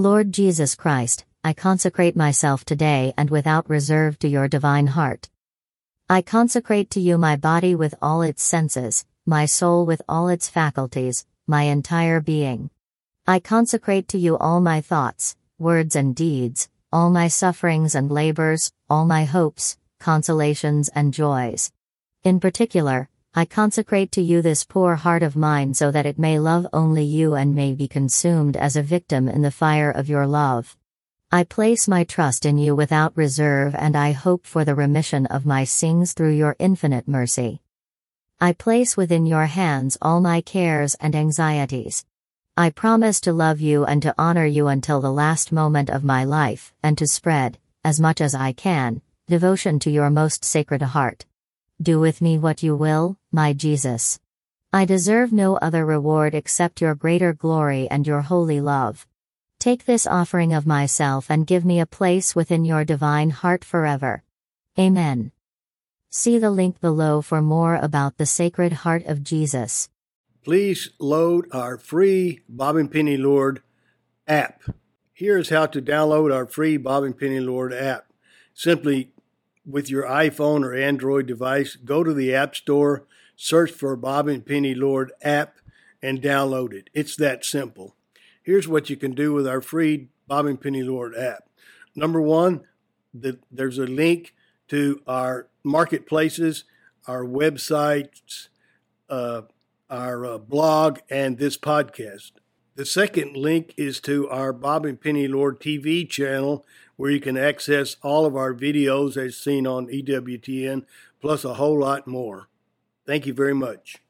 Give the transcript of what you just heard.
Lord Jesus Christ, I consecrate myself today and without reserve to your divine heart. I consecrate to you my body with all its senses, my soul with all its faculties, my entire being. I consecrate to you all my thoughts, words and deeds, all my sufferings and labors, all my hopes, consolations and joys. In particular, I consecrate to you this poor heart of mine so that it may love only you and may be consumed as a victim in the fire of your love. I place my trust in you without reserve and I hope for the remission of my sins through your infinite mercy. I place within your hands all my cares and anxieties. I promise to love you and to honor you until the last moment of my life, and to spread, as much as I can, devotion to your most sacred heart. Do with me what you will, my Jesus. I deserve no other reward except your greater glory and your holy love. Take this offering of myself and give me a place within your divine heart forever. Amen. See the link below for more about the Sacred Heart of Jesus. Please load our free Bob and Penny Lord app. Here is how to download our free Bob and Penny Lord app. Simply, with your iPhone or Android device, go to the App Store, search for Bob and Penny Lord app, and download it. It's that simple. Here's what you can do with our free Bob and Penny Lord app. Number one, there's a link to our marketplaces, our websites, our blog, and this podcast. The second link is to our Bob and Penny Lord TV channel, where you can access all of our videos as seen on EWTN, plus a whole lot more. Thank you very much.